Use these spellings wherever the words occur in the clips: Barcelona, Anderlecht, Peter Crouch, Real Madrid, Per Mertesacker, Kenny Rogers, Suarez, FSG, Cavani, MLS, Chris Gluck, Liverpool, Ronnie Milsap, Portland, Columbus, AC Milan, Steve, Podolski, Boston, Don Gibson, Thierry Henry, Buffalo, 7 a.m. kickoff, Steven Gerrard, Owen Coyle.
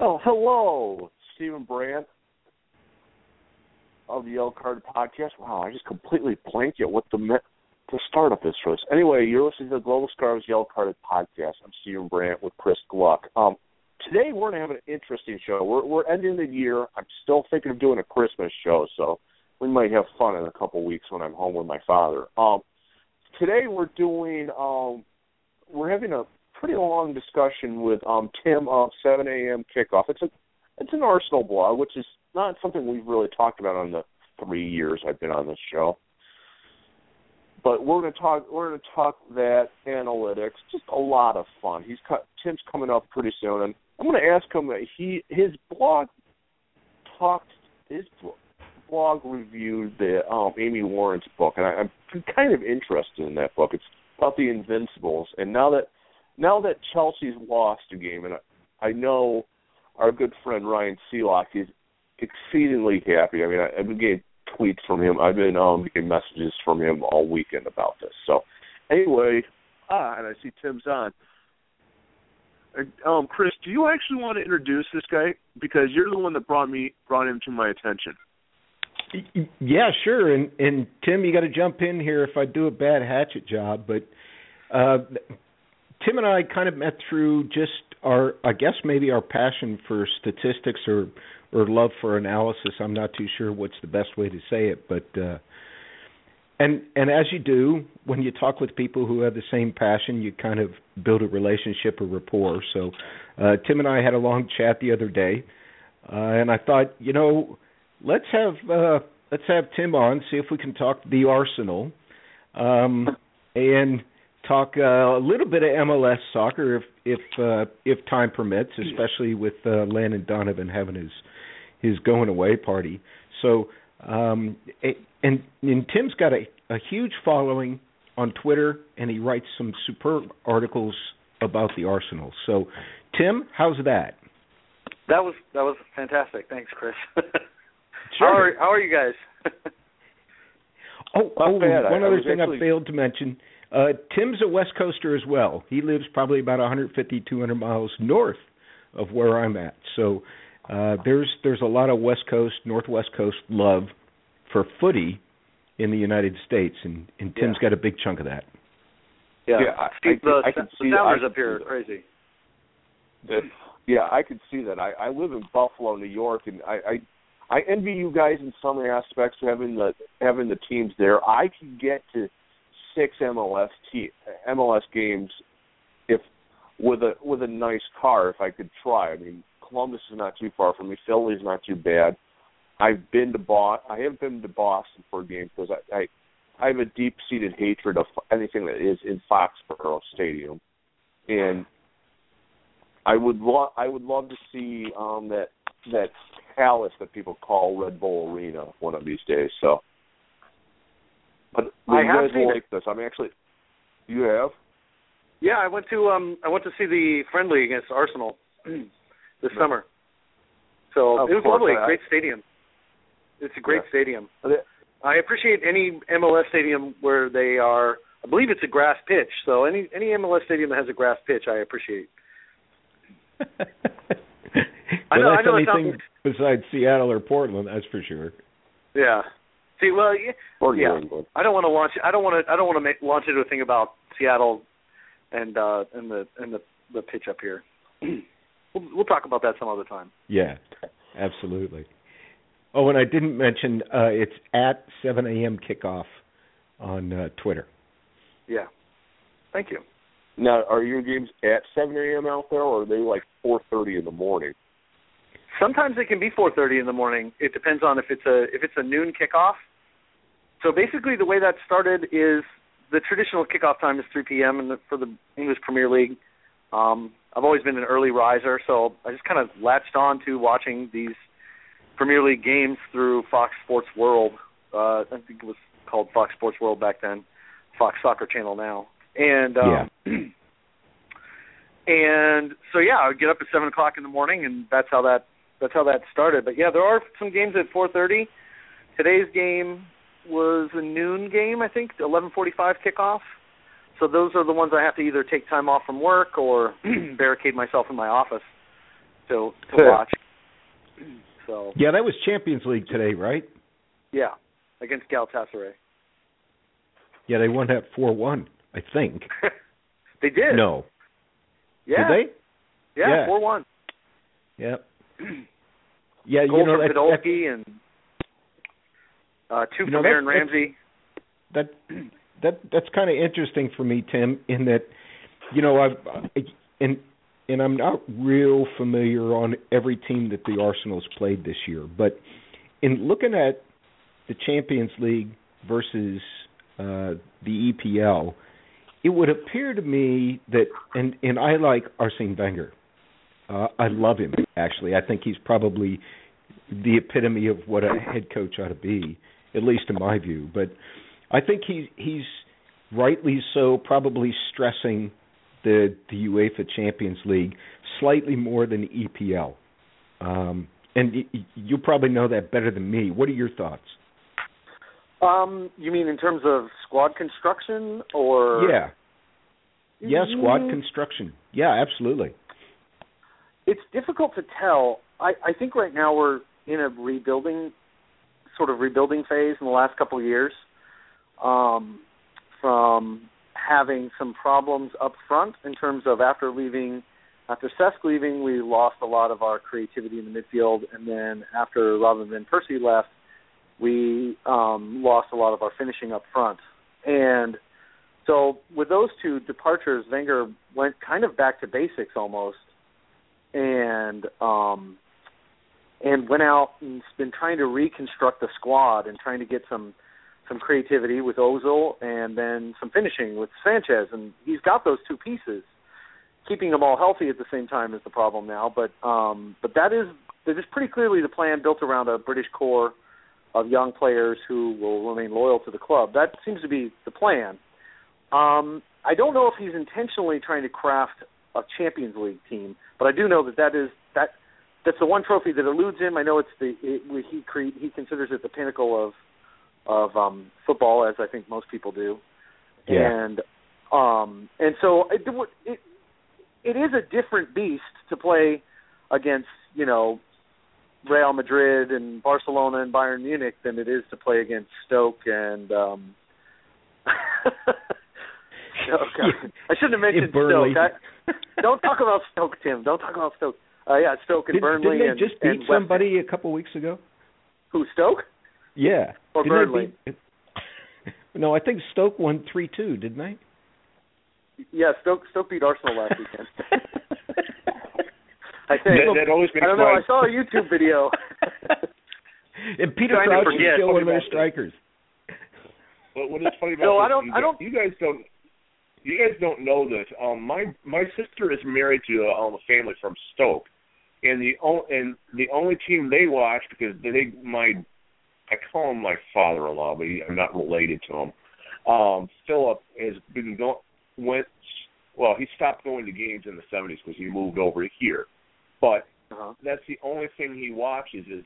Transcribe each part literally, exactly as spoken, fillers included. Oh, hello, Stephen Brandt of the Yellow Card Podcast. Wow, I just completely blanked at what the, me- the startup is for us. Anyway, you're listening to the Global Scarves Yellow Card Podcast. I'm Stephen Brandt with Chris Gluck. Um, today we're going to have an interesting show. We're, we're ending the year. I'm still thinking of doing a Christmas show, so we might have fun in a couple weeks when I'm home with my father. Um, today we're doing, um, we're having a pretty long discussion with um, Tim of seven a.m. kickoff. It's a it's an Arsenal blog, which is not something we've really talked about on the three years I've been on this show. But we're going to talk we're going to talk that analytics, just a lot of fun. He's cut, Tim's coming up pretty soon, and I'm going to ask him. He his blog talked his blog reviewed the um, Amy Lawrence book, and I, I'm kind of interested in that book. It's about the Invincibles, and now that. Now that Chelsea's lost a game, and I know our good friend Ryan Sealock is exceedingly happy. I mean, I've been getting tweets from him. I've been um, getting messages from him all weekend about this. So, anyway, ah, and I see Tim's on. Um, Chris, do you actually want to introduce this guy? Because you're the one that brought me brought him to my attention. Yeah, sure. And, and Tim, you got to jump in here if I do a bad hatchet job, but. Uh, Tim and I kind of met through just our, I guess maybe our passion for statistics or, or love for analysis. I'm not too sure what's the best way to say it, but uh, and and as you do, when you talk with people who have the same passion, you kind of build a relationship or rapport. So uh, Tim and I had a long chat the other day, uh, and I thought, you know, let's have uh, let's have Tim on, see if we can talk the Arsenal, um, and. Talk uh, a little bit of M L S soccer if if uh, if time permits, especially with uh, Landon Donovan having his his going away party. So um, it, and and Tim's got a, a huge following on Twitter, and he writes some superb articles about the Arsenal. So Tim, how's that? That was that was fantastic. Thanks, Chris. Sure. How are how are you guys? oh, oh one other thing actually... I failed to mention. Uh, Tim's a West Coaster as well. He lives probably about one fifty, two hundred miles north of where I'm at. So uh, there's there's a lot of West Coast, Northwest Coast love for footy in the United States, and, and Tim's yeah. got a big chunk of that. Yeah, yeah I, Steve, I, the, I can see the numbers up here are crazy. That, yeah, I can see that. I, I live in Buffalo, New York, and I. I I envy you guys in some aspects having the having the teams there. I can get to six M L S te- M L S games if with a with a nice car if I could try. I mean, Columbus is not too far from me. Philly's not too bad. I've been to Boston. I haven't been to Boston for a game because I, I I have a deep seated hatred of anything that is in Foxborough Stadium, and I would lo- I would love to see um, that that. Palace that people call Red Bull Arena one of these days. So, but I have seen like this. I'm actually, you have? Yeah, I went to um, I went to see the friendly against Arsenal this yeah. summer. So of it was lovely, I, great stadium. It's a great yeah. stadium. I appreciate any M L S stadium where they are. I believe it's a grass pitch. So any any M L S stadium that has a grass pitch, I appreciate. I know, I know anything sounds... besides Seattle or Portland, that's for sure. Yeah. See, well, yeah. Or yeah. England. I don't want to launch. I don't want to. I don't want to make, launch into a thing about Seattle and uh, and the and the, the pitch up here. we'll, we'll talk about that some other time. Yeah, absolutely. Oh, and I didn't mention uh, it's at seven a.m. kickoff on uh, Twitter. Yeah. Thank you. Now, are your games at seven a.m. out there, or are they like four thirty in the morning? Sometimes it can be four thirty in the morning. It depends on if it's a if it's a noon kickoff. So basically the way that started is the traditional kickoff time is three p.m. for the English Premier League. Um, I've always been an early riser, so I just kind of latched on to watching these Premier League games through Fox Sports World. Uh, I think it was called Fox Sports World back then, Fox Soccer Channel now. And um, yeah. and so, yeah, I would get up at seven o'clock in the morning, and that's how that that's how that started. But, yeah, there are some games at four thirty. Today's game was a noon game, I think, eleven forty-five kickoff. So those are the ones I have to either take time off from work or barricade myself in my office to, to watch. So yeah, that was Champions League today, right? Yeah, against Galatasaray. Yeah, they won that four one, I think. They did? No. Yeah. Did they? Yeah, four one. Yeah. Yeah, you know, that, Podolski and uh, two you know, from Aaron Ramsey. That... that That that's kind of interesting for me, Tim, in that, you know, I've I, and and I'm not real familiar on every team that the Arsenal's played this year, but in looking at the Champions League versus uh, the E P L, it would appear to me that, and, and I like Arsene Wenger. Uh, I love him, actually. I think he's probably the epitome of what a head coach ought to be, at least in my view, but I think he, he's rightly so probably stressing the, the UEFA Champions League slightly more than E P L. Um, and y- you probably know that better than me. What are your thoughts? Um, you mean in terms of squad construction or? Yeah. Yeah, squad mm-hmm. construction. Yeah, absolutely. It's difficult to tell. I, I think right now we're in a rebuilding, sort of rebuilding phase in the last couple of years. Um, from having some problems up front in terms of after leaving, after Cesc leaving, we lost a lot of our creativity in the midfield, and then after Robin Van Persie left, we um, lost a lot of our finishing up front. And so with those two departures, Wenger went kind of back to basics almost, and um, and went out and's been trying to reconstruct the squad and trying to get some. some creativity with Ozil and then some finishing with Sanchez, and he's got those two pieces. Keeping them all healthy at the same time is the problem now, but um, but that is that is pretty clearly the plan built around a British core of young players who will remain loyal to the club. That seems to be the plan. Um, I don't know if he's intentionally trying to craft a Champions League team, but I do know that that is that that's the one trophy that eludes him. I know it's the it, he cre- he considers it the pinnacle of. of um, football, as I think most people do. Yeah. And um, and so it, it it is a different beast to play against, you know, Real Madrid and Barcelona and Bayern Munich than it is to play against Stoke and um, Stoke. I shouldn't have mentioned Stoke. I, don't talk about Stoke, Tim. Don't talk about Stoke. Uh, yeah, Stoke and Did, Burnley. Didn't they just and, beat and somebody West. a couple weeks ago? Who, Stoke? Yeah. Or didn't Burnley. Be, no, I think Stoke won three two, didn't they? Yeah, Stoke Stoke beat Arsenal last weekend. I think. That, that always makes I don't fun. know. I saw a YouTube video. And Peter Crouch is still one of those strikers. Well, what is funny about no, this? I don't, you, I don't, you guys don't. You guys don't know this. Um, my my sister is married to a, um, a family from Stoke, and the o- and the only team they watch because they my. I call him my father-in-law, but I'm not related to him. Um, Philip has been going, went, well, he stopped going to games in the seventies because he moved over here. But uh-huh. that's the only thing he watches is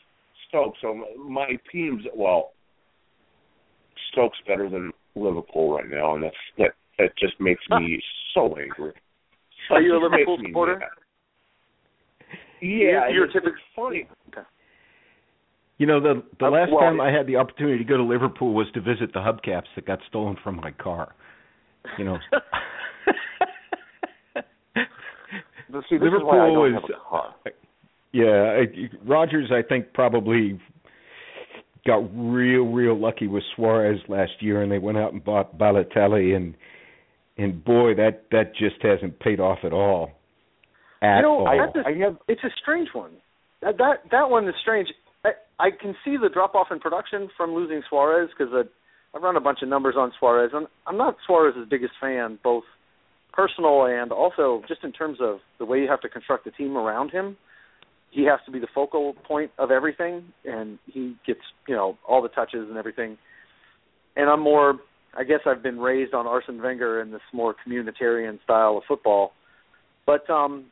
Stoke. So my teams, well, Stoke's better than Liverpool right now, and that's, that that just makes me so angry. Are you a Liverpool supporter? Yeah, you're typically funny. Okay. You know, the the last well, time I had the opportunity to go to Liverpool was to visit the hubcaps that got stolen from my car. You know, see, Liverpool is. is yeah, I, Rodgers, I think, probably got real, real lucky with Suarez last year, and they went out and bought Balotelli, and and boy, that, that just hasn't paid off at all. At you know, all. I, I have, it's a strange one. that that one is strange. I, I can see the drop-off in production from losing Suarez because I've run a bunch of numbers on Suarez, and I'm not Suarez's biggest fan, both personal and also just in terms of the way you have to construct the team around him. He has to be the focal point of everything, and he gets, you know, all the touches and everything. And I'm more, I guess I've been raised on Arsene Wenger in this more communitarian style of football. But um,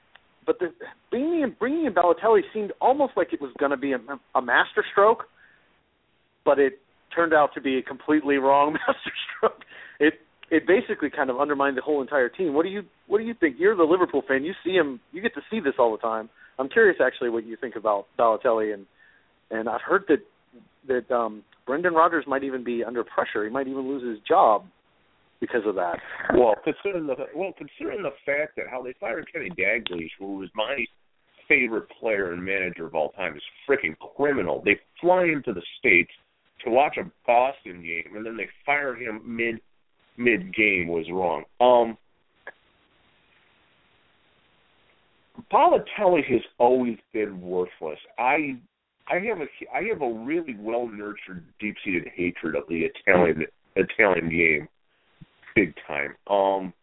but the, bringing, in, bringing in Balotelli seemed almost like it was going to be a, a masterstroke, but it turned out to be a completely wrong masterstroke. It it basically kind of undermined the whole entire team. What do you what do you think? You're the Liverpool fan. You see him. You get to see this all the time. I'm curious, actually, what you think about Balotelli, and and I've heard that that um, Brendan Rodgers might even be under pressure. He might even lose his job because of that. Well, considering the well, considering the fact that how they fired Kenny Dalglish, who is my favorite player and manager of all time, is freaking criminal. They fly him to the States to watch a Boston game, and then they fire him mid mid game was wrong. Um. Balotelli has always been worthless. I, I have a, I have a really well nurtured, deep seated hatred of the Italian Italian game, big time. Um,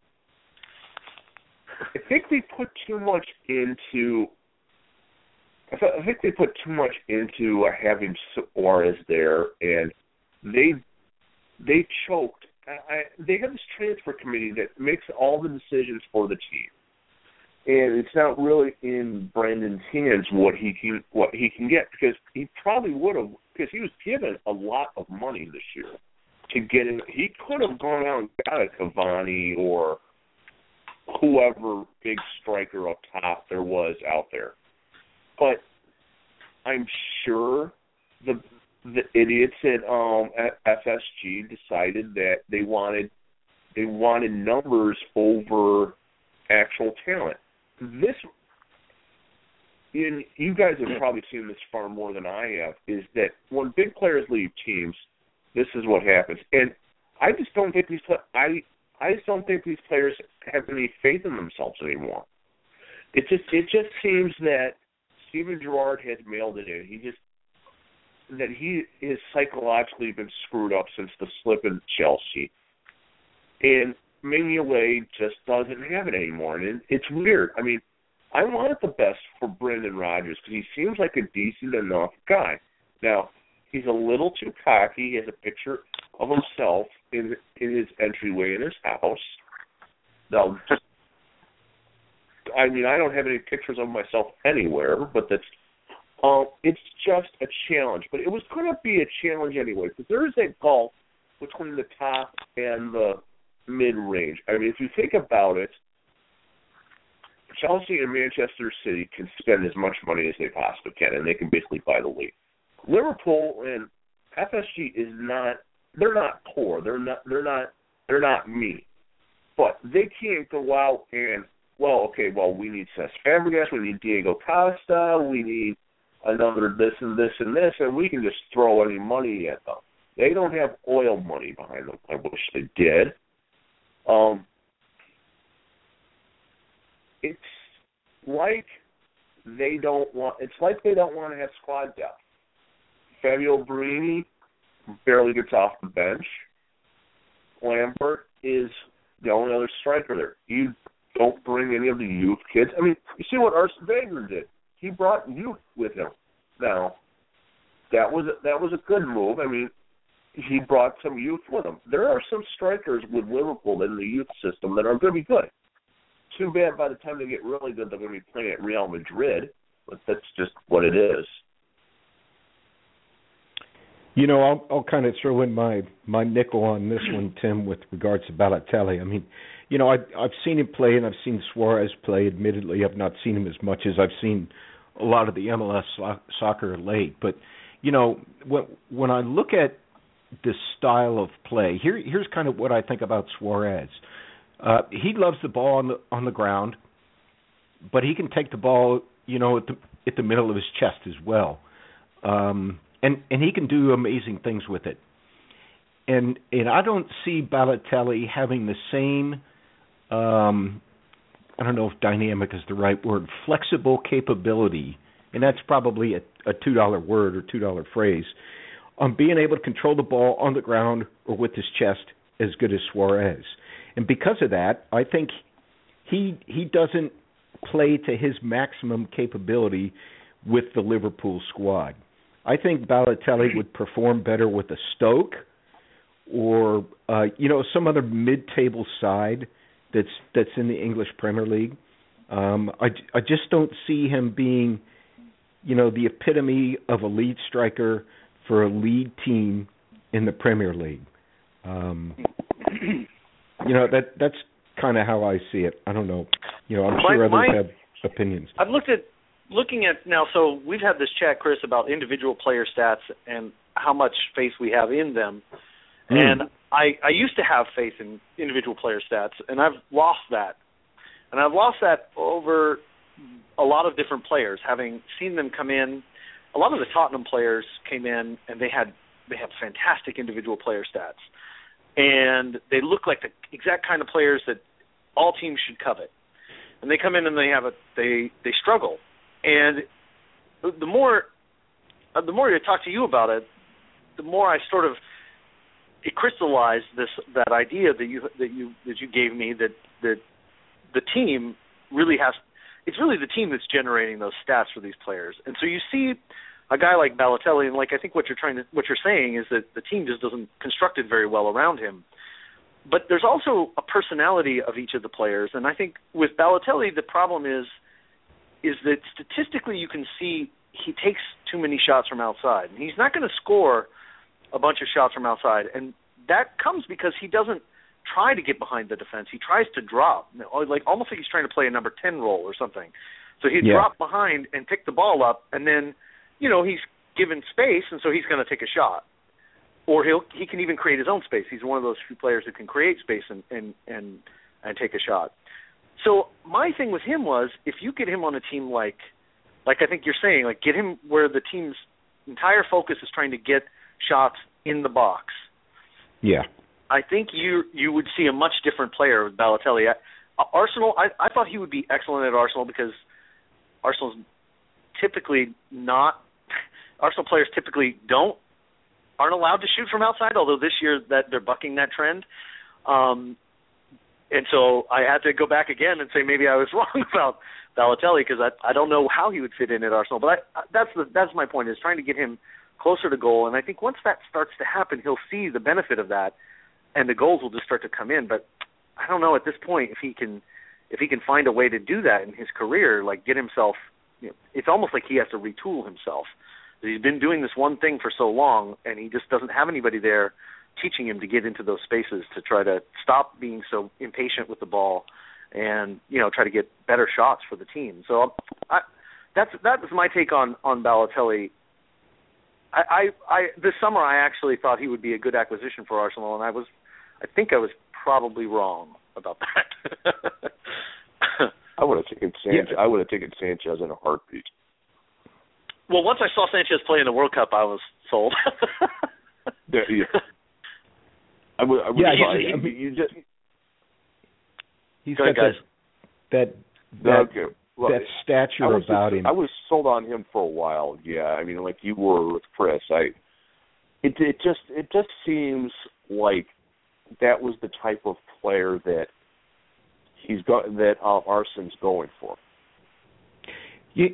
I think they put too much into. I, th- I think they put too much into uh, having Suarez there, and they, they choked. I, I, they have this transfer committee that makes all the decisions for the team. And it's not really in Brandon's hands what he can what he can get, because he probably would have, because he was given a lot of money this year to get in. He could have gone out and got a Cavani or whoever big striker up top there was out there. But I'm sure the the idiots at um, F S G decided that they wanted they wanted numbers over actual talent. This, and you guys have probably seen this far more than I have, is that when big players leave teams, this is what happens. And I just don't think these I I just don't think these players have any faith in themselves anymore. It just it just seems that Steven Gerrard has mailed it in. He just that he has psychologically been screwed up since the slip in Chelsea, and Mignolet just doesn't have it anymore, and it's weird. I mean, I wanted the best for Brendan Rodgers because he seems like a decent enough guy. Now, he's a little too cocky. He has a picture of himself in in his entryway in his house. Now, just, I mean, I don't have any pictures of myself anywhere, but that's um, it's just a challenge. But it was going to be a challenge anyway, because there is a gulf between the top and the mid-range. I mean, if you think about it, Chelsea and Manchester City can spend as much money as they possibly can, and they can basically buy the league. Liverpool and F S G is not, they're not poor. They're not, they're not, they're not mean. But they can't go out and, well, okay, well, we need Cesc Fabregas, we need Diego Costa, we need another this and this and this, and we can just throw any money at them. They don't have oil money behind them. I wish they did. Um, it's like they don't want. It's like they don't want to have squad depth. Fabio Barini barely gets off the bench. Lambert is the only other striker there. You don't bring any of the youth kids. I mean, you see what Arsene Wenger did. He brought youth with him. Now, that was a, that was a good move. I mean, he brought some youth with him. There are some strikers with Liverpool in the youth system that are going to be good. Too bad by the time they get really good, they're going to be playing at Real Madrid, but that's just what it is. You know, I'll, I'll kind of throw in my, my nickel on this one, Tim, with regards to Balotelli. I mean, you know, I, I've seen him play, and I've seen Suarez play. Admittedly, I've not seen him as much as I've seen a lot of the M L S so- soccer late. But, you know, when, when I look at this style of play, Here, here's kind of what I think about Suarez. Uh, he loves the ball on the on the ground, but he can take the ball, you know, at the at the middle of his chest as well, um, and and he can do amazing things with it. And and I don't see Balotelli having the same, um, I don't know if dynamic is the right word, flexible capability and that's probably a, a two dollar word or two dollar phrase, on being able to control the ball on the ground or with his chest as good as Suarez. And because of that, I think he he doesn't play to his maximum capability with the Liverpool squad. I think Balotelli would perform better with a Stoke or uh, you know some other mid-table side that's that's in the English Premier League. Um, I, I just don't see him being, you know, the epitome of a lead striker for a lead team in the Premier League. Um, you know, that that's kind of how I see it. I don't know. You know, I'm my, sure others my, have opinions. I've looked at looking at now. So we've had this chat, Chris, about individual player stats and how much faith we have in them. Mm. And I, I used to have faith in individual player stats, and I've lost that. And I've lost that over a lot of different players, having seen them come in. A lot of the Tottenham players came in, and they had they had fantastic individual player stats. And they look like the exact kind of players that all teams should covet. And they come in and they have a they, they struggle. And the more the more I talk to you about it, the more I sort of it crystallized this that idea that you that you that you gave me that that the team really has – it's really the team that's generating those stats for these players. And so you see a guy like Balotelli, and like I think what you're trying to, what you're saying is that the team just doesn't construct it very well around him. But there's also a personality of each of the players, and I think with Balotelli the problem is is that statistically you can see he takes too many shots from outside. And he's not going to score a bunch of shots from outside, and that comes because he doesn't – try to get behind the defense. He tries to drop, like almost like he's trying to play a number ten role or something. So he'd yeah. drop behind and pick the ball up, and then, you know, he's given space, and so he's going to take a shot. Or he'll he can even create his own space. He's one of those few players who can create space and, and, and, and take a shot. So my thing with him was, if you get him on a team like, like I think you're saying, like get him where the team's entire focus is trying to get shots in the box. Yeah. I think you you would see a much different player with Balotelli. I, Arsenal, I, I thought he would be excellent at Arsenal because Arsenal's typically not – Arsenal players typically don't – aren't allowed to shoot from outside, although this year that they're bucking that trend. Um, and so I had to go back again and say maybe I was wrong about Balotelli because I, I don't know how he would fit in at Arsenal. But I, that's the, that's my point is trying to get him closer to goal. And I think once that starts to happen, he'll see the benefit of that. And the goals will just start to come in, but I don't know at this point if he can, if he can find a way to do that in his career, like get himself. You know, it's almost like he has to retool himself. He's been doing this one thing for so long, and he just doesn't have anybody there teaching him to get into those spaces to try to stop being so impatient with the ball, and you know try to get better shots for the team. So I, that's that was my take on on Balotelli. I, I, I this summer I actually thought he would be a good acquisition for Arsenal, and I was. I think I was probably wrong about that. I would have taken Sanchez. Yeah. I would have taken Sanchez in a heartbeat. Well, once I saw Sanchez play in the World Cup, I was sold. yeah, yeah. I would. I would yeah, buy, he, I mean, you just. He's got that that that, okay. well, that stature about just, him. I was sold on him for a while. Yeah, I mean, like you were with Chris. I. It it just it just seems like. That was the type of player that he's got, that uh, Arsene's going for. You,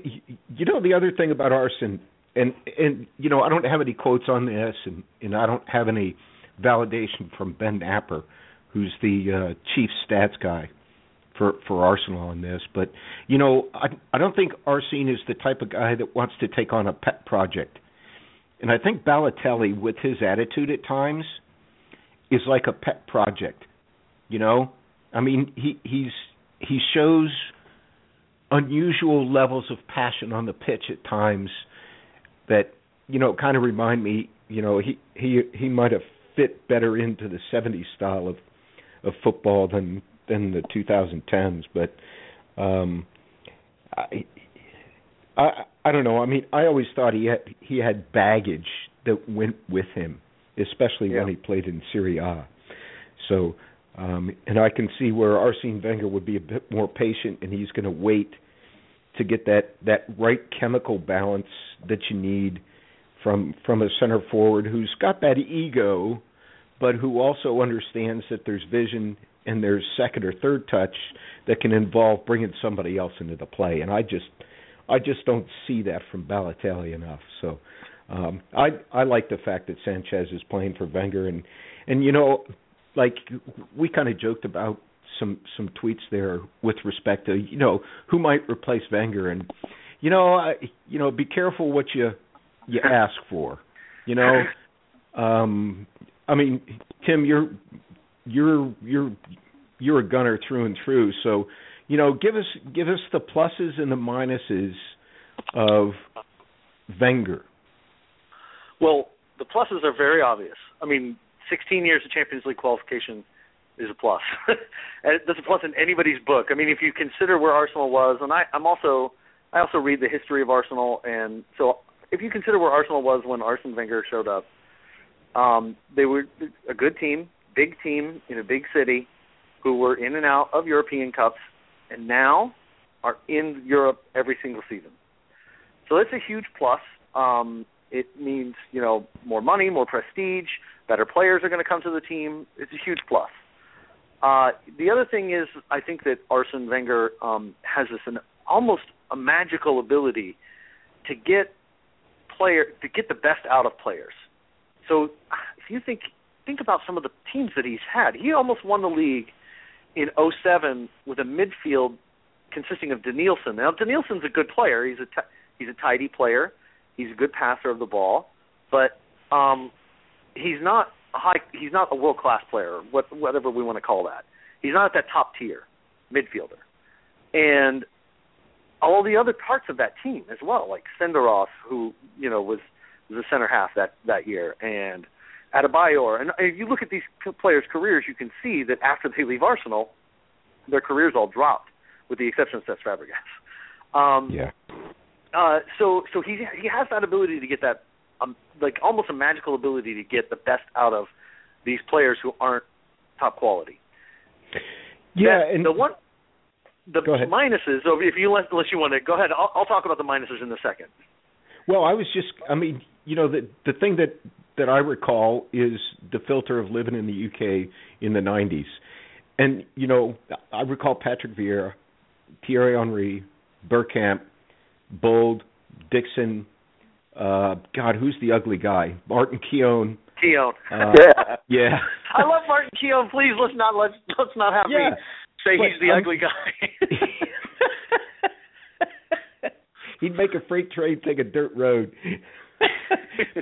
you know, the other thing about Arsene, and and you know, I don't have any quotes on this, and, and I don't have any validation from Ben Napper, who's the uh, chief stats guy for for Arsenal on this. But you know, I I don't think Arsene is the type of guy that wants to take on a pet project, and I think Balotelli, with his attitude at times. Is like a pet project, you know? I mean, he he's he shows unusual levels of passion on the pitch at times that, you know, kind of remind me, you know, he, he he might have fit better into the seventies style of of football than than the twenty tens, but um, I, I I don't know. I mean, I always thought he had, he had baggage that went with him. Especially yeah. when he played in Serie A. So, um, and I can see where Arsene Wenger would be a bit more patient, and he's going to wait to get that, that right chemical balance that you need from from a center forward who's got that ego, but who also understands that there's vision and there's second or third touch that can involve bringing somebody else into the play. And I just I just don't see that from Balotelli enough. So um, I I like the fact that Sanchez is playing for Wenger. And, and you know, like we kind of joked about some some tweets there with respect to, you know, who might replace Wenger. And, you know, I, you know, be careful what you you ask for, you know. Um, I mean, Tim, you're you're you're you're a gunner through and through. So, you know, give us give us the pluses and the minuses of Wenger. Well, the pluses are very obvious. I mean, sixteen years of Champions League qualification is a plus. That's a plus in anybody's book. I mean, if you consider where Arsenal was, and I, I'm also I also read the history of Arsenal, and so if you consider where Arsenal was when Arsene Wenger showed up, um, they were a good team, big team in a big city, who were in and out of European Cups, and now are in Europe every single season. So that's a huge plus. Um, it means, you know, more money, more prestige, better players are going to come to the team. It's a huge plus. Uh, the other thing is, I think that Arsene Wenger um, has this an, almost a magical ability to get player to get the best out of players. So if you think think about some of the teams that he's had, he almost won the league in oh seven with a midfield consisting of Danielson. Now Danielson's a good player. He's a t- he's a tidy player. He's a good passer of the ball, but um, he's not. High, he's not a world-class player, what, whatever we want to call that. He's not at that top-tier midfielder. And all the other parts of that team as well, like Senderos, who, you know, was, was a center half that, that year, and Adebayor. And if you look at these players' careers, you can see that after they leave Arsenal, their careers all dropped, with the exception of Cesc Fabregas. Um, yeah. Uh, so so he he has that ability to get that, Um, like almost a magical ability to get the best out of these players who aren't top quality. Yeah, that, and the one, the minuses. So if you unless you want to go ahead, I'll, I'll talk about the minuses in a second. Well, I was just, I mean, you know, the the thing that, that I recall is the filter of living in the U K in the nineties, and you know, I recall Patrick Vieira, Thierry Henry, Bergkamp, Bold, Dixon. Uh, God, who's the ugly guy? Martin Keown. Keown. Uh, yeah. yeah. I love Martin Keown. Please let's not let's, let's not have yeah. me say but he's the I'm, ugly guy. He'd make a freight train take a dirt road.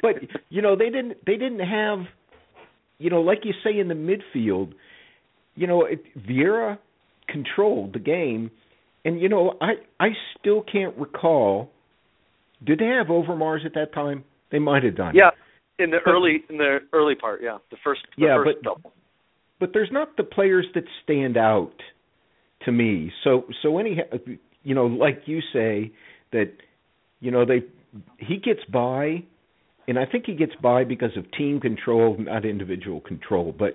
But you know, they didn't they didn't have, you know, like you say in the midfield, you know, it, Vieira controlled the game, and you know, I I still can't recall. Did they have Overmars at that time? They might have done. Yeah, in the but, early in the early part, yeah, the first. The yeah, first but double. But there's not the players that stand out to me. So so anyhow, you know, like you say that, you know, they he gets by, and I think he gets by because of team control, not individual control. But,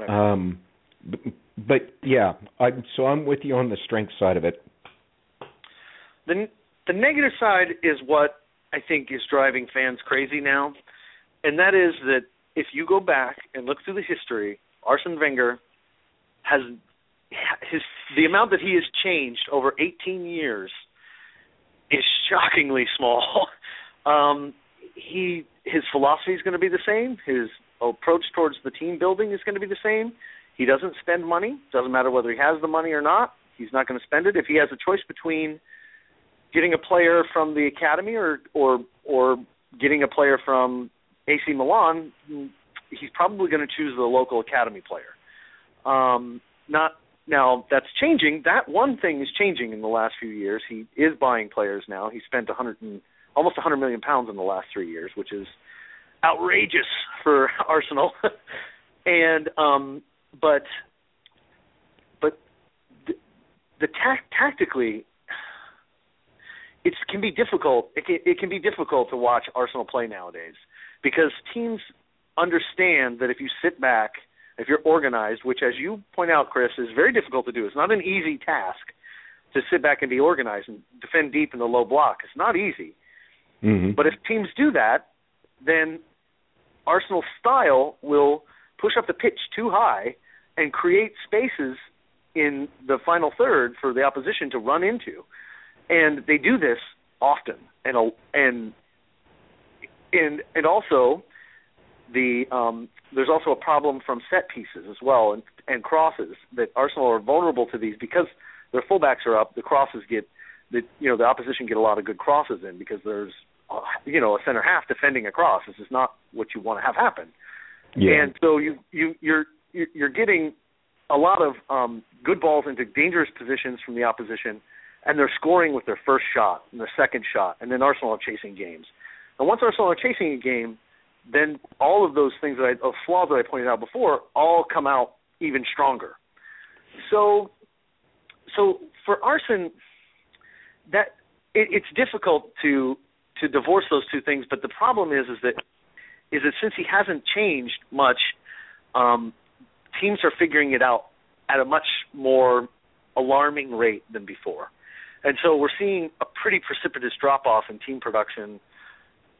right. um, but, but yeah, I so I'm with you on the strength side of it. Then. The negative side is what I think is driving fans crazy now, and that is that if you go back and look through the history, Arsene Wenger has his the amount that he has changed over eighteen years is shockingly small. Um, he his philosophy is going to be the same. His approach towards the team building is going to be the same. He doesn't spend money. Doesn't matter whether he has the money or not. He's not going to spend it. If he has a choice between getting a player from the academy or, or or getting a player from A C Milan, he's probably going to choose the local academy player. Um, not now that's changing. That one thing is changing in the last few years. He is buying players now. He spent one hundred and, almost one hundred million pounds in the last three years, which is outrageous for Arsenal. and um, but but the, the tac- tactically. It can be difficult. It can, it can be difficult to watch Arsenal play nowadays because teams understand that if you sit back, if you're organized, which as you point out, Chris, is very difficult to do. It's not an easy task. to sit back and be organized and defend deep in the low block. It's not easy. Mm-hmm. But if teams do that, then Arsenal's style will push up the pitch too high and create spaces in the final third for the opposition to run into. And they do this often. And and and, and also the um, there's also a problem from set pieces as well and, and crosses that Arsenal are vulnerable to these because their fullbacks are up. The crosses get the you know the opposition get a lot of good crosses in because there's you know a center half defending a cross. This is not what you want to have happen. Yeah. And so you you you're you're getting a lot of um, good balls into dangerous positions from the opposition, and they're scoring with their first shot and their second shot, and then Arsenal are chasing games. And once Arsenal are chasing a game, then all of those things that I, of flaws that I pointed out before all come out even stronger. So, so for Arsene, that it, it's difficult to to divorce those two things. But the problem is, is that is that since he hasn't changed much, um, teams are figuring it out at a much more alarming rate than before, and so we're seeing a pretty precipitous drop off in team production,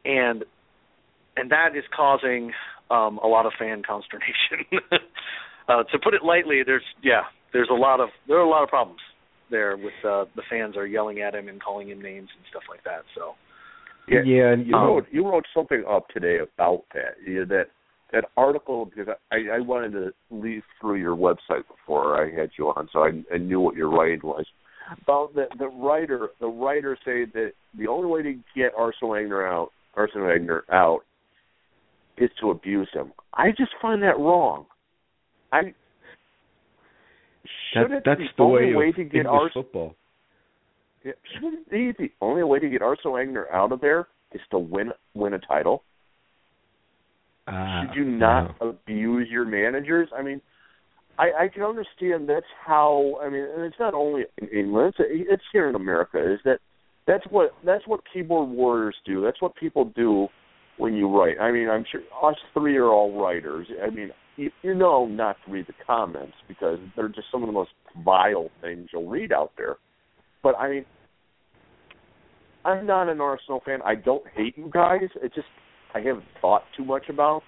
and. And that is causing um, a lot of fan consternation. uh, to put it lightly, there's yeah, there's a lot of there are a lot of problems there with uh, the fans are yelling at him and calling him names and stuff like that. So yeah, yeah and you um, wrote you wrote something up today about that yeah, that that article because I, I wanted to leaf through your website before I had you on, so I, I knew what your writing was. About the, the writer, the writer said that the only way to get Arsene Wenger out, Arsene Wenger out. is to abuse him. I just find that wrong. I should that, that's the, the only way, way to get Ars- football. Yeah, shouldn't it be the only way to get Arsene Wenger out of there is to win win a title? Uh, Should you not no. abuse your managers? I mean, I, I can understand that's how. I mean, and it's not only in England; it's, it's here in America. Is that that's what that's what keyboard warriors do. That's what people do. When you write, I mean, I'm sure us three are all writers. I mean, you, you know not to read the comments because they're just some of the most vile things you'll read out there. But, I mean, I'm not an Arsenal fan. I don't hate you guys. It's just I haven't thought too much about.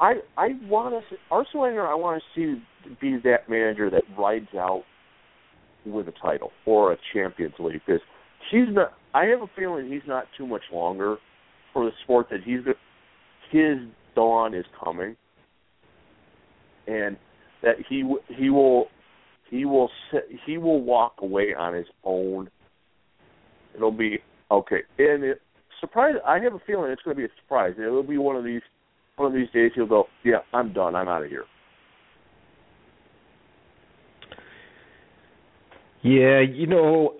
I I want to see, Arsenal Wenger, I want to see be that manager that rides out with a title or a Champions League because he's not, I have a feeling he's not too much longer. For the sport that he's his dawn is coming, and that he he will he will he will walk away on his own. It'll be okay, and it, surprise. I have a feeling it's going to be a surprise. It'll be one of these one of these days. He'll go, yeah, I'm done. I'm out of here. Yeah, you know,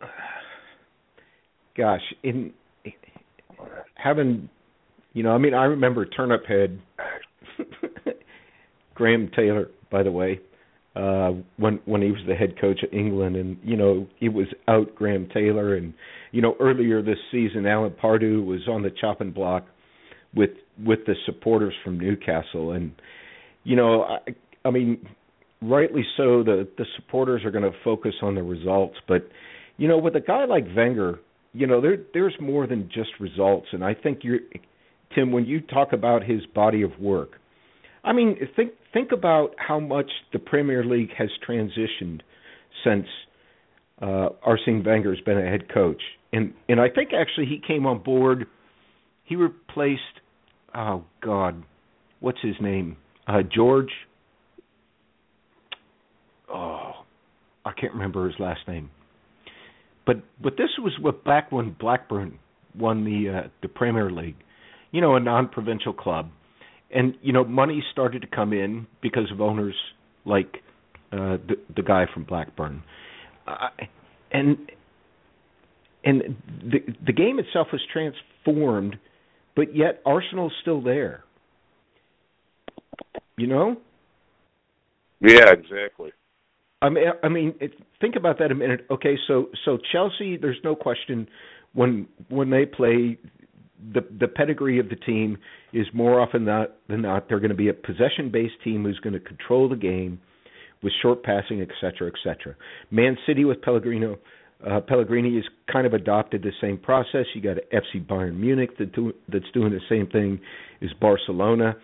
gosh, in. Having, you know, I mean, I remember Turnip Head, Graham Taylor, by the way, uh, when when he was the head coach of England, and you know, it was out Graham Taylor, and you know, earlier this season, Alan Pardew was on the chopping block with with the supporters from Newcastle, and you know, I, I mean, rightly so, the the supporters are going to focus on the results, but you know, with a guy like Wenger. You know, there, there's more than just results. And I think, you're, Tim, when you talk about his body of work, I mean, think think about how much the Premier League has transitioned since uh, Arsene Wenger's been a head coach. And and I think, actually, he came on board. He replaced, oh, God, what's his name? Uh, George? Oh, I can't remember his last name. But but this was what back when Blackburn won the uh, the Premier League, you know, a non-provincial club, and you know money started to come in because of owners like uh, the the guy from Blackburn, uh, and and the the game itself was transformed, but yet Arsenal's still there. You know? Yeah, exactly. I mean, I mean, it, think about that a minute. Okay, so so Chelsea, there's no question when when they play, the the pedigree of the team is more often not, than not they're going to be a possession-based team who's going to control the game, with short passing, et cetera, et cetera. Man City with Pellegrino. Uh, Pellegrini has kind of adopted the same process. You got F C Bayern Munich that do, that's doing the same thing as Barcelona.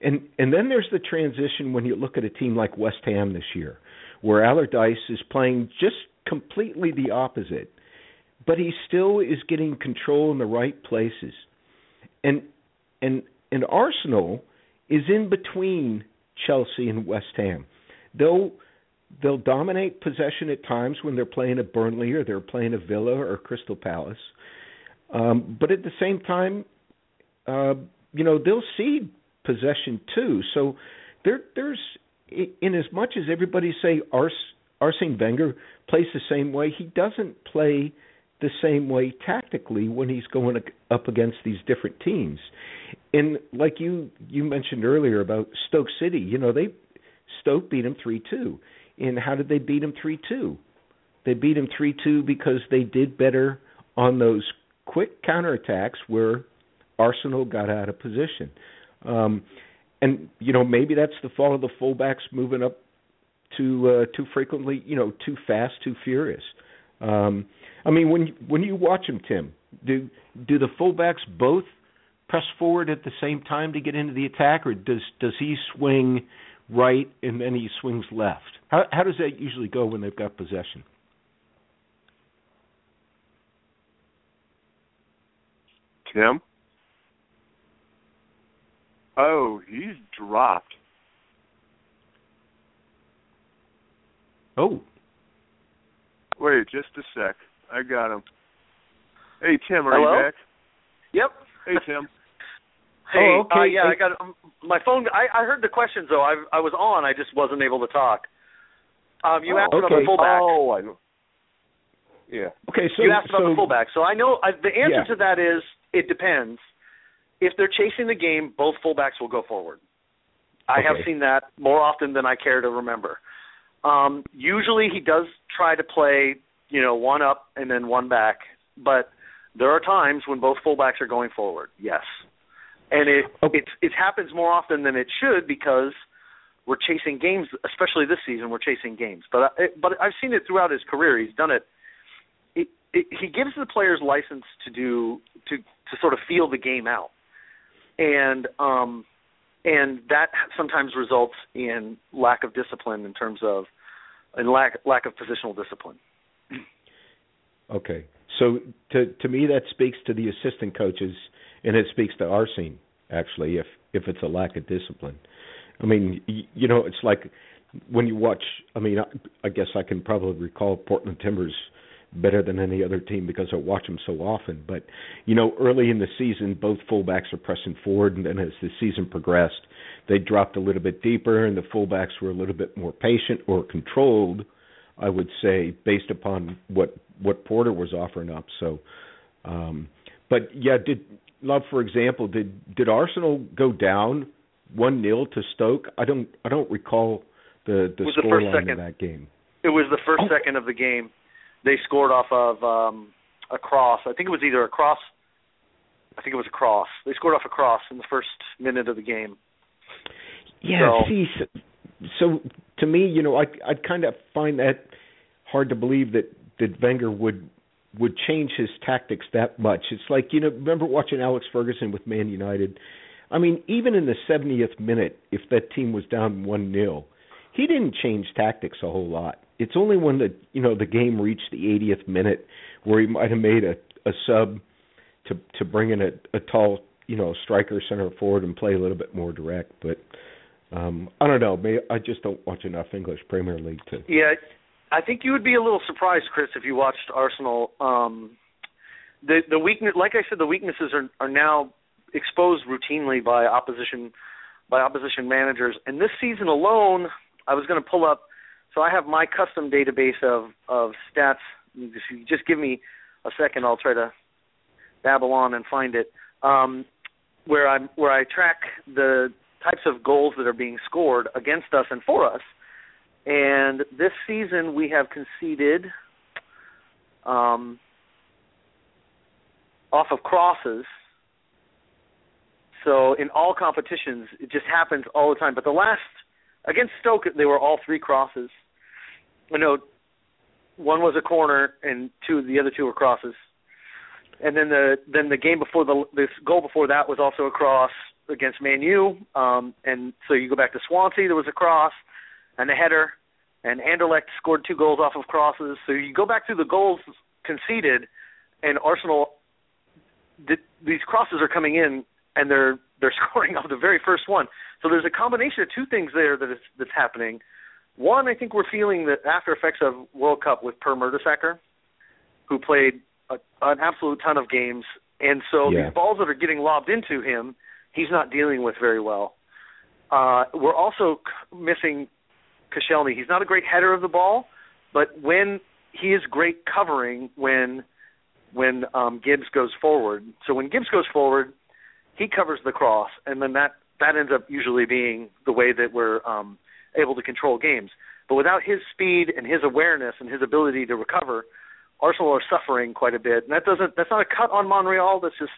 And and then there's the transition when you look at a team like West Ham this year, where Allardyce is playing just completely the opposite, but he still is getting control in the right places. And and and Arsenal is in between Chelsea and West Ham. They'll they'll dominate possession at times when they're playing at Burnley or they're playing at Villa or Crystal Palace. Um, but at the same time, uh, you know, they'll cede possession too. So there, there's, in as much as everybody say Ars, Arsene Wenger plays the same way, he doesn't play the same way tactically when he's going up against these different teams. And like you, you mentioned earlier about Stoke City, you know, they Stoke beat them three two. And how did they beat them three two? They beat them three two because they did better on those quick counterattacks where Arsenal got out of position. Um, and, you know, maybe that's the fault of the fullbacks moving up too uh, too frequently, you know, too fast, too furious. Um, I mean, when, when you watch them, Tim, do, do the fullbacks both press forward at the same time to get into the attack, or does, does he swing right and then he swings left? How, how does that usually go when they've got possession? Tim? Oh, he's dropped. Oh. Wait, just a sec. I got him. Hey, Tim, are Hello? you back? Yep. Hey, Tim. Hey, oh, okay. uh, yeah, hey. I got um, my phone. I, I heard the questions, though. I, I was on. I just wasn't able to talk. Um, you oh, asked okay. about the fullback. Oh, I know. Yeah. Okay, so you asked about so, the fullback. So I know I, the answer yeah. to that is it depends. If they're chasing the game, both fullbacks will go forward. I okay. have seen that more often than I care to remember. Um, usually he does try to play, you know, one up and then one back, but there are times when both fullbacks are going forward. Yes. And it okay. it's, it happens more often than it should because we're chasing games, especially this season. We're chasing games, but I, but I've seen it throughout his career. He's done it. It, it. He gives the players license to do to to sort of feel the game out, and um, and that sometimes results in lack of discipline in terms of and lack lack of positional discipline. Okay, so to to me that speaks to the assistant coaches. And it speaks to Arsene, actually, if, if it's a lack of discipline. I mean, you know, it's like when you watch, I mean, I, I guess I can probably recall Portland Timbers better than any other team because I watch them so often. But, you know, early in the season, both fullbacks are pressing forward. And then as the season progressed, they dropped a little bit deeper and the fullbacks were a little bit more patient or controlled, I would say, based upon what, what Porter was offering up. So, um, but, yeah, did... Love, for example, did did Arsenal go down one nil to Stoke? I don't I don't recall the, the scoreline of that game. It was the first oh. second of the game. They scored off of um, a cross. I think it was either a cross. I think it was a cross. They scored off a cross in the first minute of the game. Yeah. So, see, so, so to me, you know, I I kind of find that hard to believe that that Wenger would. would change his tactics that much. It's like, you know, remember watching Alex Ferguson with Man United? I mean, even in the seventieth minute, if that team was down one nil, he didn't change tactics a whole lot. It's only when the, you know, the game reached the eightieth minute where he might have made a, a sub to to bring in a, a tall, you know, striker center forward and play a little bit more direct. But um, I don't know. Maybe I just don't watch enough English Premier League to... Yeah. I think you would be a little surprised, Chris, if you watched Arsenal. Um, the the weakness, like I said, the weaknesses are, are now exposed routinely by opposition by opposition managers. And this season alone, I was going to pull up. So I have my custom database of of stats. You just, you just give me a second. I'll try to babble on and find it. Um, where I where I track the types of goals that are being scored against us and for us. And this season we have conceded um, off of crosses. So in all competitions, it just happens all the time. But the last, Against Stoke, they were all three crosses. I know one was a corner, and two, the other two were crosses. And then the then the game before the this goal before that was also a cross against Man U. Um, and so you go back to Swansea, there was a cross and a header, and Anderlecht scored two goals off of crosses. So you go back through the goals conceded, and Arsenal, th- these crosses are coming in, and they're they're scoring off the very first one. So there's a combination of two things there that is that's happening. One, I think we're feeling the after effects of World Cup with Per Mertesacker, who played a, an absolute ton of games, and so yeah. these balls that are getting lobbed into him, he's not dealing with very well. Uh, we're also c- missing Koscielny. He's not a great header of the ball, but when he is great covering when when um, Gibbs goes forward. So when Gibbs goes forward, he covers the cross, and then that, that ends up usually being the way that we're um, able to control games. But without his speed and his awareness and his ability to recover, Arsenal are suffering quite a bit. And that doesn't that's not a cut on Monreal. That's just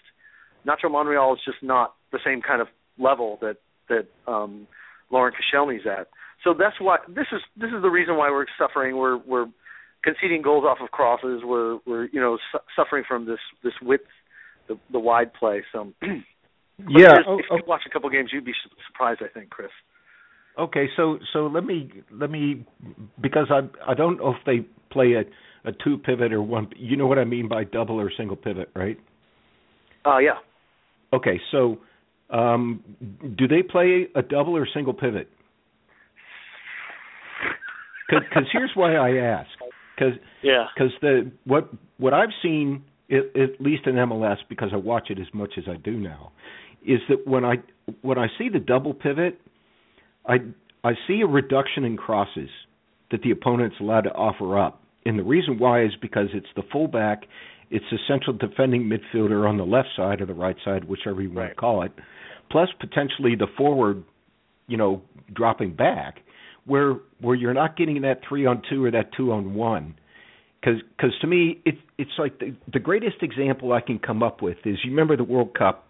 Nacho Monreal is just not the same kind of level that that um, Laurent Koscielny's at. So that's why this is this is the reason why we're suffering. We're we're conceding goals off of crosses. We're we're you know su- suffering from this this width, the, the wide play. So. But yeah, if oh, you watch a couple games, you'd be surprised, I think, Chris. Okay, so so let me let me because I I don't know if they play a, a two pivot or one. You know what I mean by double or single pivot, right? Uh yeah. Okay, so um, do they play a double or single pivot? Because here's why I ask. Because yeah. Because the what what I've seen. It, at least in M L S, because I watch it as much as I do now, is that when I when I see the double pivot, I I see a reduction in crosses that the opponent's allowed to offer up. And the reason why is because it's the fullback, it's the central defending midfielder on the left side or the right side, whichever you want to call it, plus potentially the forward, you know, dropping back, where where you're not getting that three on two or that two on one. Because cause to me, it, it's like the, the greatest example I can come up with is you remember the World Cup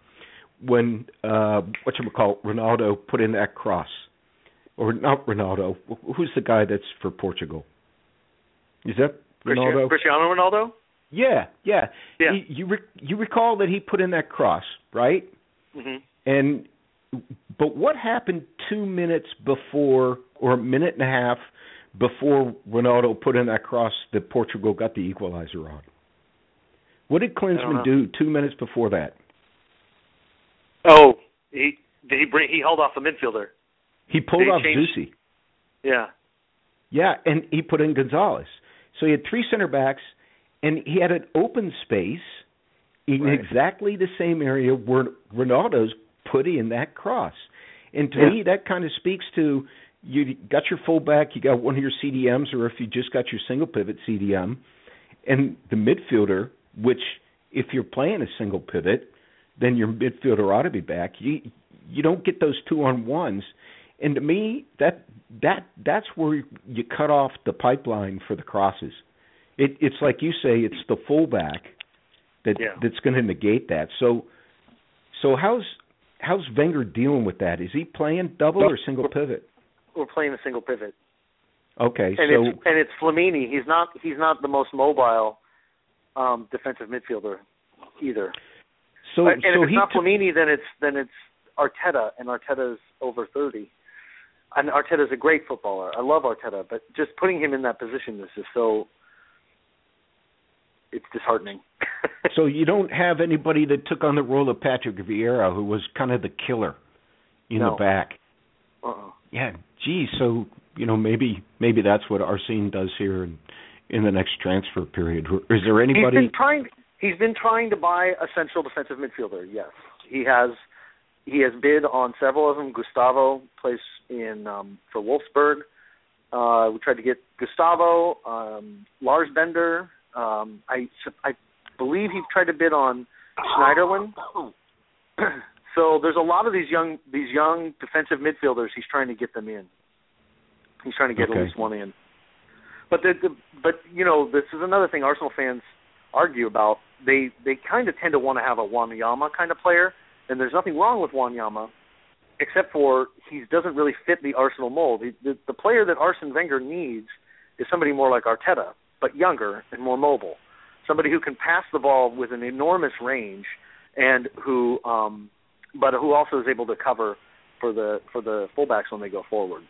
when, uh, whatchamacallit, Ronaldo put in that cross. Or not Ronaldo. Who's the guy that's for Portugal? Is that Ronaldo? Cristiano Ronaldo? Yeah, yeah. yeah. He, you, re, you recall that he put in that cross, right? Mm-hmm. And but what happened two minutes before or a minute and a half before Ronaldo put in that cross that Portugal got the equalizer on? What did Klinsmann do two minutes before that? Oh, he did he bring he held off the midfielder. He pulled did off Zussi. Yeah. Yeah, and he put in Gonzalez. So he had three center backs, and he had an open space in right. exactly the same area where Ronaldo's put in that cross. And to yeah. me, that kind of speaks to you got your fullback, you got one of your C D Ms, or if you just got your single pivot C D M, and the midfielder, which if you're playing a single pivot, then your midfielder ought to be back. You you don't get those two on ones, and to me that that that's where you cut off the pipeline for the crosses. It, it's like you say, it's the fullback that yeah. that's going to negate that. So so how's how's Wenger dealing with that? Is he playing double or single pivot? We're playing a single pivot. Okay, and so it's, and it's Flamini. He's not he's not the most mobile um, defensive midfielder either. So, but, and so if it's he not Flamini, t- then it's then it's Arteta, and Arteta's over thirty. And Arteta's a great footballer. I love Arteta, but just putting him in that position is just so it's disheartening. So you don't have anybody that took on the role of Patrick Vieira, who was kind of the killer in no. the back. Uh-uh. Yeah, gee, so, you know, maybe maybe that's what Arsene does here in, in the next transfer period. Is there anybody... He's been trying, he's been trying to buy a central defensive midfielder, yes. He has he has bid on several of them. Gustavo plays in um, for Wolfsburg. Uh, we tried to get Gustavo, um, Lars Bender. Um, I, I believe he tried to bid on Schneiderlin. So there's a lot of these young these young defensive midfielders. He's trying to get them in. He's trying to get okay. at least one in. But the, the, but you know this is another thing Arsenal fans argue about. They they kind of tend to want to have a Wanyama kind of player, and there's nothing wrong with Wanyama, except for he doesn't really fit the Arsenal mold. He, the, the player that Arsene Wenger needs is somebody more like Arteta, but younger and more mobile, somebody who can pass the ball with an enormous range and who, um, but who also is able to cover for the for the fullbacks when they go forward.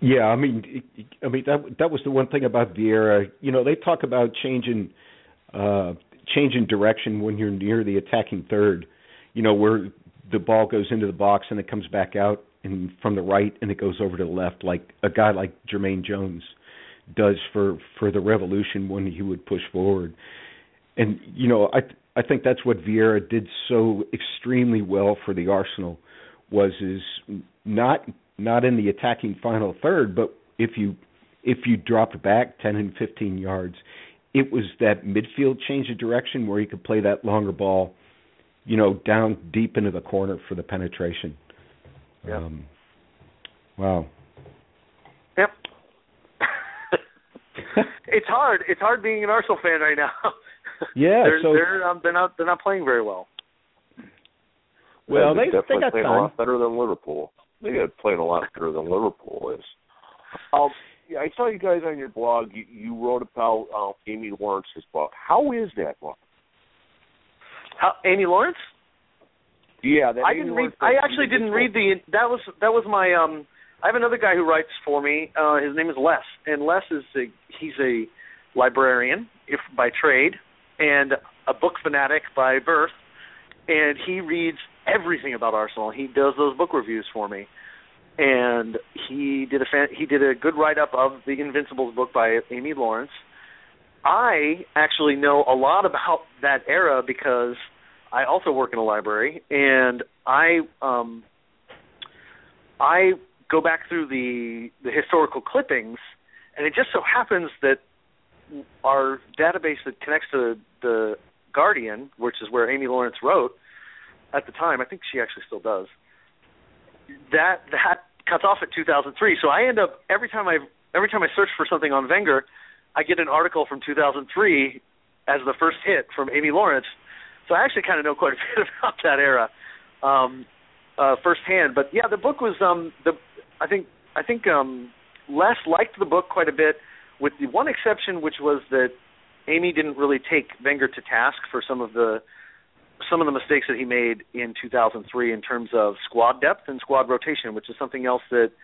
Yeah, I mean, I mean that that was the one thing about Vieira. You know, they talk about changing uh, changing direction when you're near the attacking third. You know, where the ball goes into the box and it comes back out and from the right and it goes over to the left, like a guy like Jermaine Jones does for, for the Revolution when he would push forward. And, you know, I I think that's what Vieira did so extremely well for the Arsenal was is not not in the attacking final third, but if you if you dropped back ten and fifteen yards, it was that midfield change of direction where he could play that longer ball, you know, down deep into the corner for the penetration. Yep. Um, wow. Yep. It's hard. It's hard being an Arsenal fan right now. Yeah. they're, so they're, um, they're not they're not playing very well. Well, they, they definitely they got playing time. a lot better than Liverpool. They got playing a lot better than Liverpool is. Um, yeah, I saw you guys on your blog. You, you wrote about uh, Amy Lawrence's book. How is that book? How, Amy Lawrence? Yeah, that I Amy didn't read. I actually didn't read the. That was that was my. Um, I have another guy who writes for me. Uh, his name is Les, and Les is a, he's a librarian if by trade and a book fanatic by birth, and he reads everything about Arsenal. He does those book reviews for me, and he did a fan, he did a good write up of the Invincibles book by Amy Lawrence. I actually know a lot about that era because I also work in a library, and I um, I go back through the, the historical clippings, and it just so happens that our database that connects to the Guardian, which is where Amy Lawrence wrote at the time, I think she actually still does, that that cuts off at two thousand three. So I end up, every time I every time I search for something on Wenger, I get an article from two thousand three as the first hit from Amy Lawrence. So I actually kind of know quite a bit about that era um, uh, firsthand. But, yeah, the book was um, – the I think I think um, Les liked the book quite a bit, with the one exception, which was that Amy didn't really take Wenger to task for some of the some of the mistakes that he made in two thousand three in terms of squad depth and squad rotation, which is something else that –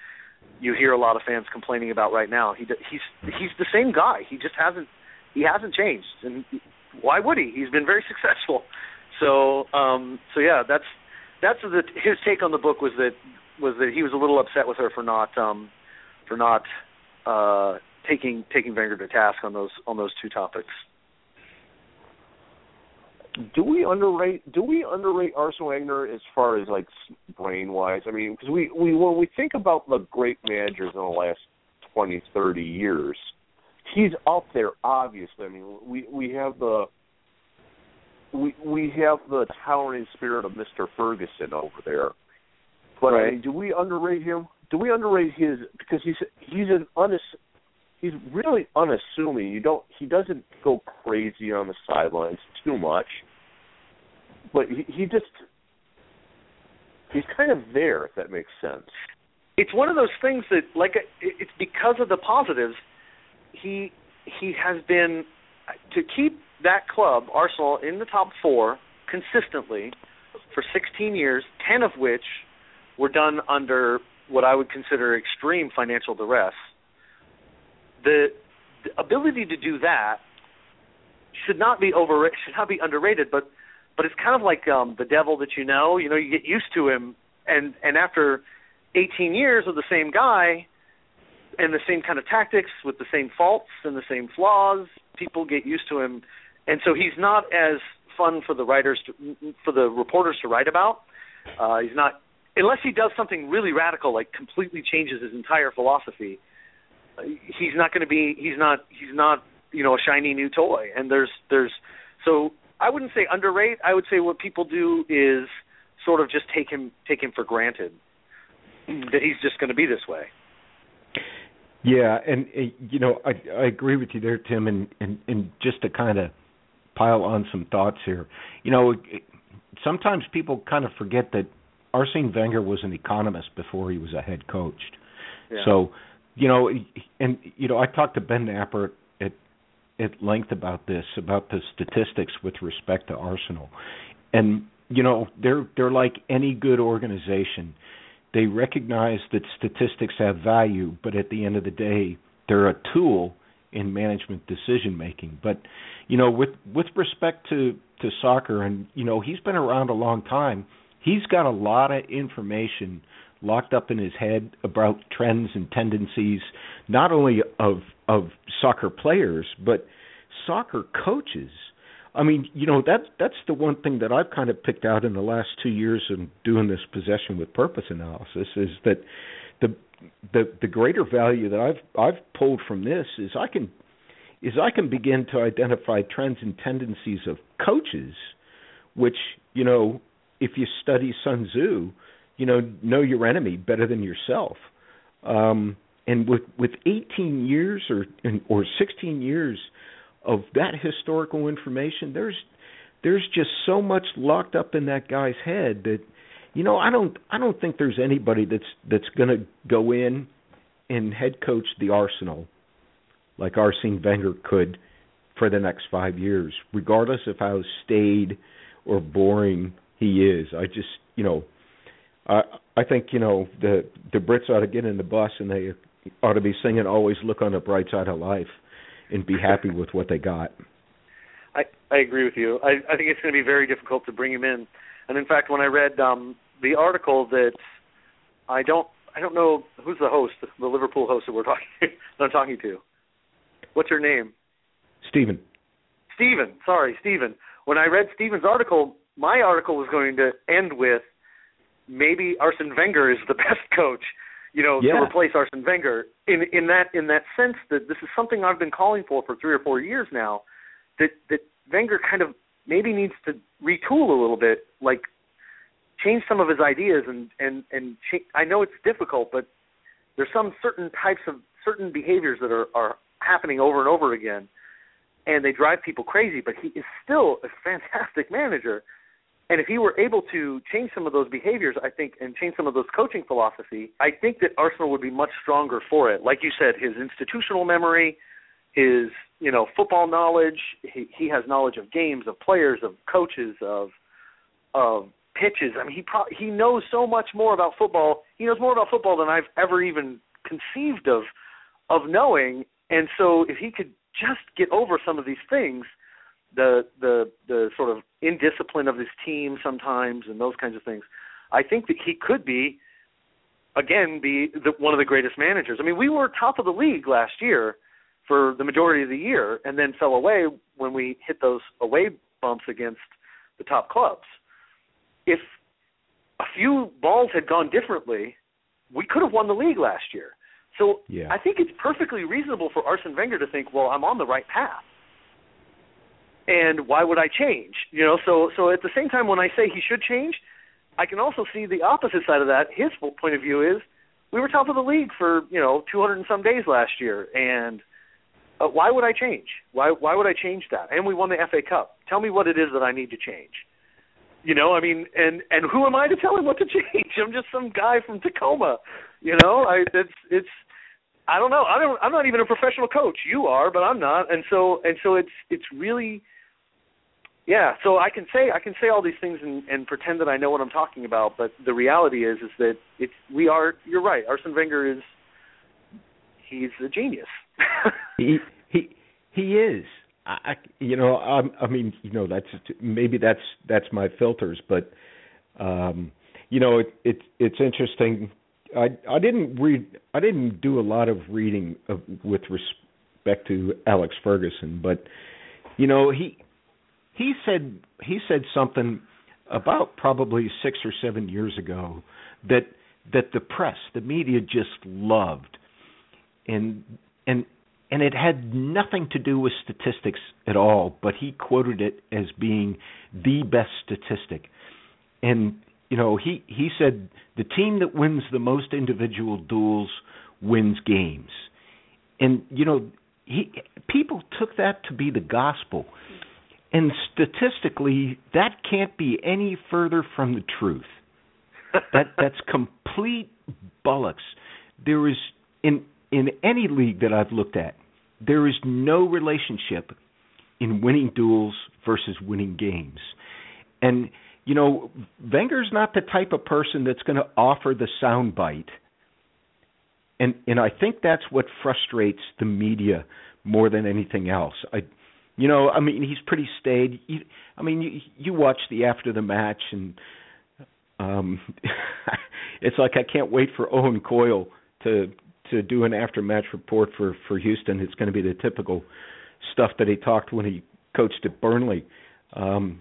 you hear a lot of fans complaining about right now. He he's he's the same guy. He just hasn't he hasn't changed. And why would he? He's been very successful. So um, so yeah, that's that's the, his take on the book was that was that he was a little upset with her for not um, for not uh, taking taking Wenger to task on those on those two topics. Do we underrate? Do we underrate Arsene Wenger as far as like brain wise? I mean, because we, we when we think about the great managers in the last twenty, thirty years, he's up there obviously. I mean, we, we have the we we have the towering spirit of Mister Ferguson over there, but right. I mean, do we underrate him? Do we underrate his because he's he's an unass- he's really unassuming. You don't he doesn't go crazy on the sidelines too much, but he, he just he's kind of there, if that makes sense. It's one of those things that, like, it's because of the positives. He he has been to keep that club, Arsenal, in the top four consistently for sixteen years, ten of which were done under what I would consider extreme financial duress. The, the ability to do that should not be over should not be underrated, but but it's kind of like um, the devil that you know. You know, you get used to him, and, and after eighteen years of the same guy and the same kind of tactics with the same faults and the same flaws, people get used to him, and so he's not as fun for the writers to, for the reporters to write about. Uh, he's not unless he does something really radical, like completely changes his entire philosophy. He's not going to be. He's not. He's not. You know, a shiny new toy. And there's, there's, so I wouldn't say underrate. I would say what people do is sort of just take him, take him for granted that he's just going to be this way. Yeah. And, you know, I, I agree with you there, Tim. And, and, and just to kind of pile on some thoughts here, you know, sometimes people kind of forget that Arsene Wenger was an economist before he was a head coach. Yeah. So, you know, and, you know, I talked to Ben Napper at, at length about this, about the statistics with respect to Arsenal. And, you know, they're they're like any good organization. They recognize that statistics have value, but at the end of the day, they're a tool in management decision making. But, you know, with, with respect to, to soccer, and, you know, he's been around a long time, he's got a lot of information locked up in his head about trends and tendencies, not only of of soccer players, but soccer coaches. I mean, you know, that that's the one thing that I've kind of picked out in the last two years in doing this possession with purpose analysis is that the the the greater value that I've I've pulled from this is I can is I can begin to identify trends and tendencies of coaches, which, you know, if you study Sun Tzu, you know, know your enemy better than yourself. Um, and with with eighteen years or or sixteen years of that historical information, there's there's just so much locked up in that guy's head that, you know, I don't I don't think there's anybody that's that's going to go in and head coach the Arsenal like Arsene Wenger could for the next five years, regardless of how staid or boring he is. I just, you know, I I think, you know, the the Brits ought to get in the bus and they ought to be singing "Always Look on the Bright Side of Life" and be happy with what they got. I, I agree with you. I, I think it's going to be very difficult to bring him in. And in fact, when I read um, the article that I don't I don't know who's the host, the Liverpool host that we're talking to, that I'm talking to. What's her name? Stephen. Stephen. Sorry, Stephen. When I read Stephen's article, my article was going to end with maybe Arsene Wenger is the best coach, you know, yeah. to replace Arsene Wenger in in that in that sense that this is something I've been calling for for three or four years now, that, that Wenger kind of maybe needs to retool a little bit, like change some of his ideas. And, and, and change, I know it's difficult, but there's some certain types of certain behaviors that are, are happening over and over again, and they drive people crazy, but he is still a fantastic manager. And if he were able to change some of those behaviors, I think, and change some of those coaching philosophy, I think that Arsenal would be much stronger for it. Like you said, his institutional memory, his, you know, football knowledge, he, he has knowledge of games, of players, of coaches, of of pitches. I mean, he pro- he knows so much more about football. He knows more about football than I've ever even conceived of of knowing. And so if he could just get over some of these things, the the the sort of indiscipline of his team sometimes and those kinds of things, I think that he could be, again, be the, one of the greatest managers. I mean, we were top of the league last year for the majority of the year and then fell away when we hit those away bumps against the top clubs. If a few balls had gone differently, we could have won the league last year. So yeah. I think it's perfectly reasonable for Arsene Wenger to think, well, I'm on the right path. And why would I change? You know, so so at the same time, when I say he should change, I can also see the opposite side of that. His point of view is, we were top of the league for, you know, two hundred and some days last year, and uh, why would I change? Why why would I change that? And we won the F A Cup. Tell me what it is that I need to change. You know, I mean, and and who am I to tell him what to change? I'm just some guy from Tacoma. You know, I it's it's. I don't know. I don't. I'm not even a professional coach. You are, but I'm not. And so and so it's it's really. Yeah, so I can say I can say all these things and, and pretend that I know what I'm talking about, but the reality is is that it's we are. You're right. Arsene Wenger is. He's a genius. he he he is. I you know I I mean you know that's maybe that's that's my filters, but um, you know it, it it's interesting. I I didn't read I didn't do a lot of reading of, with respect to Alex Ferguson, but you know he. He said he said something about probably six or seven years ago that that the press, the media just loved, and and and it had nothing to do with statistics at all. But he quoted it as being the best statistic, and you know he, he said the team that wins the most individual duels wins games, and you know he people took that to be the gospel. And statistically, that can't be any further from the truth. That that's complete bollocks. There is in in any league that I've looked at, there is no relationship in winning duels versus winning games. And you know, Wenger's not the type of person that's going to offer the soundbite. And and I think that's what frustrates the media more than anything else. I, you know, I mean, he's pretty staid. You, I mean, you, you watch the after the match, and um, it's like I can't wait for Owen Coyle to to do an after match report for, for Houston. It's going to be the typical stuff that he talked when he coached at Burnley. Um,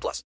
plus.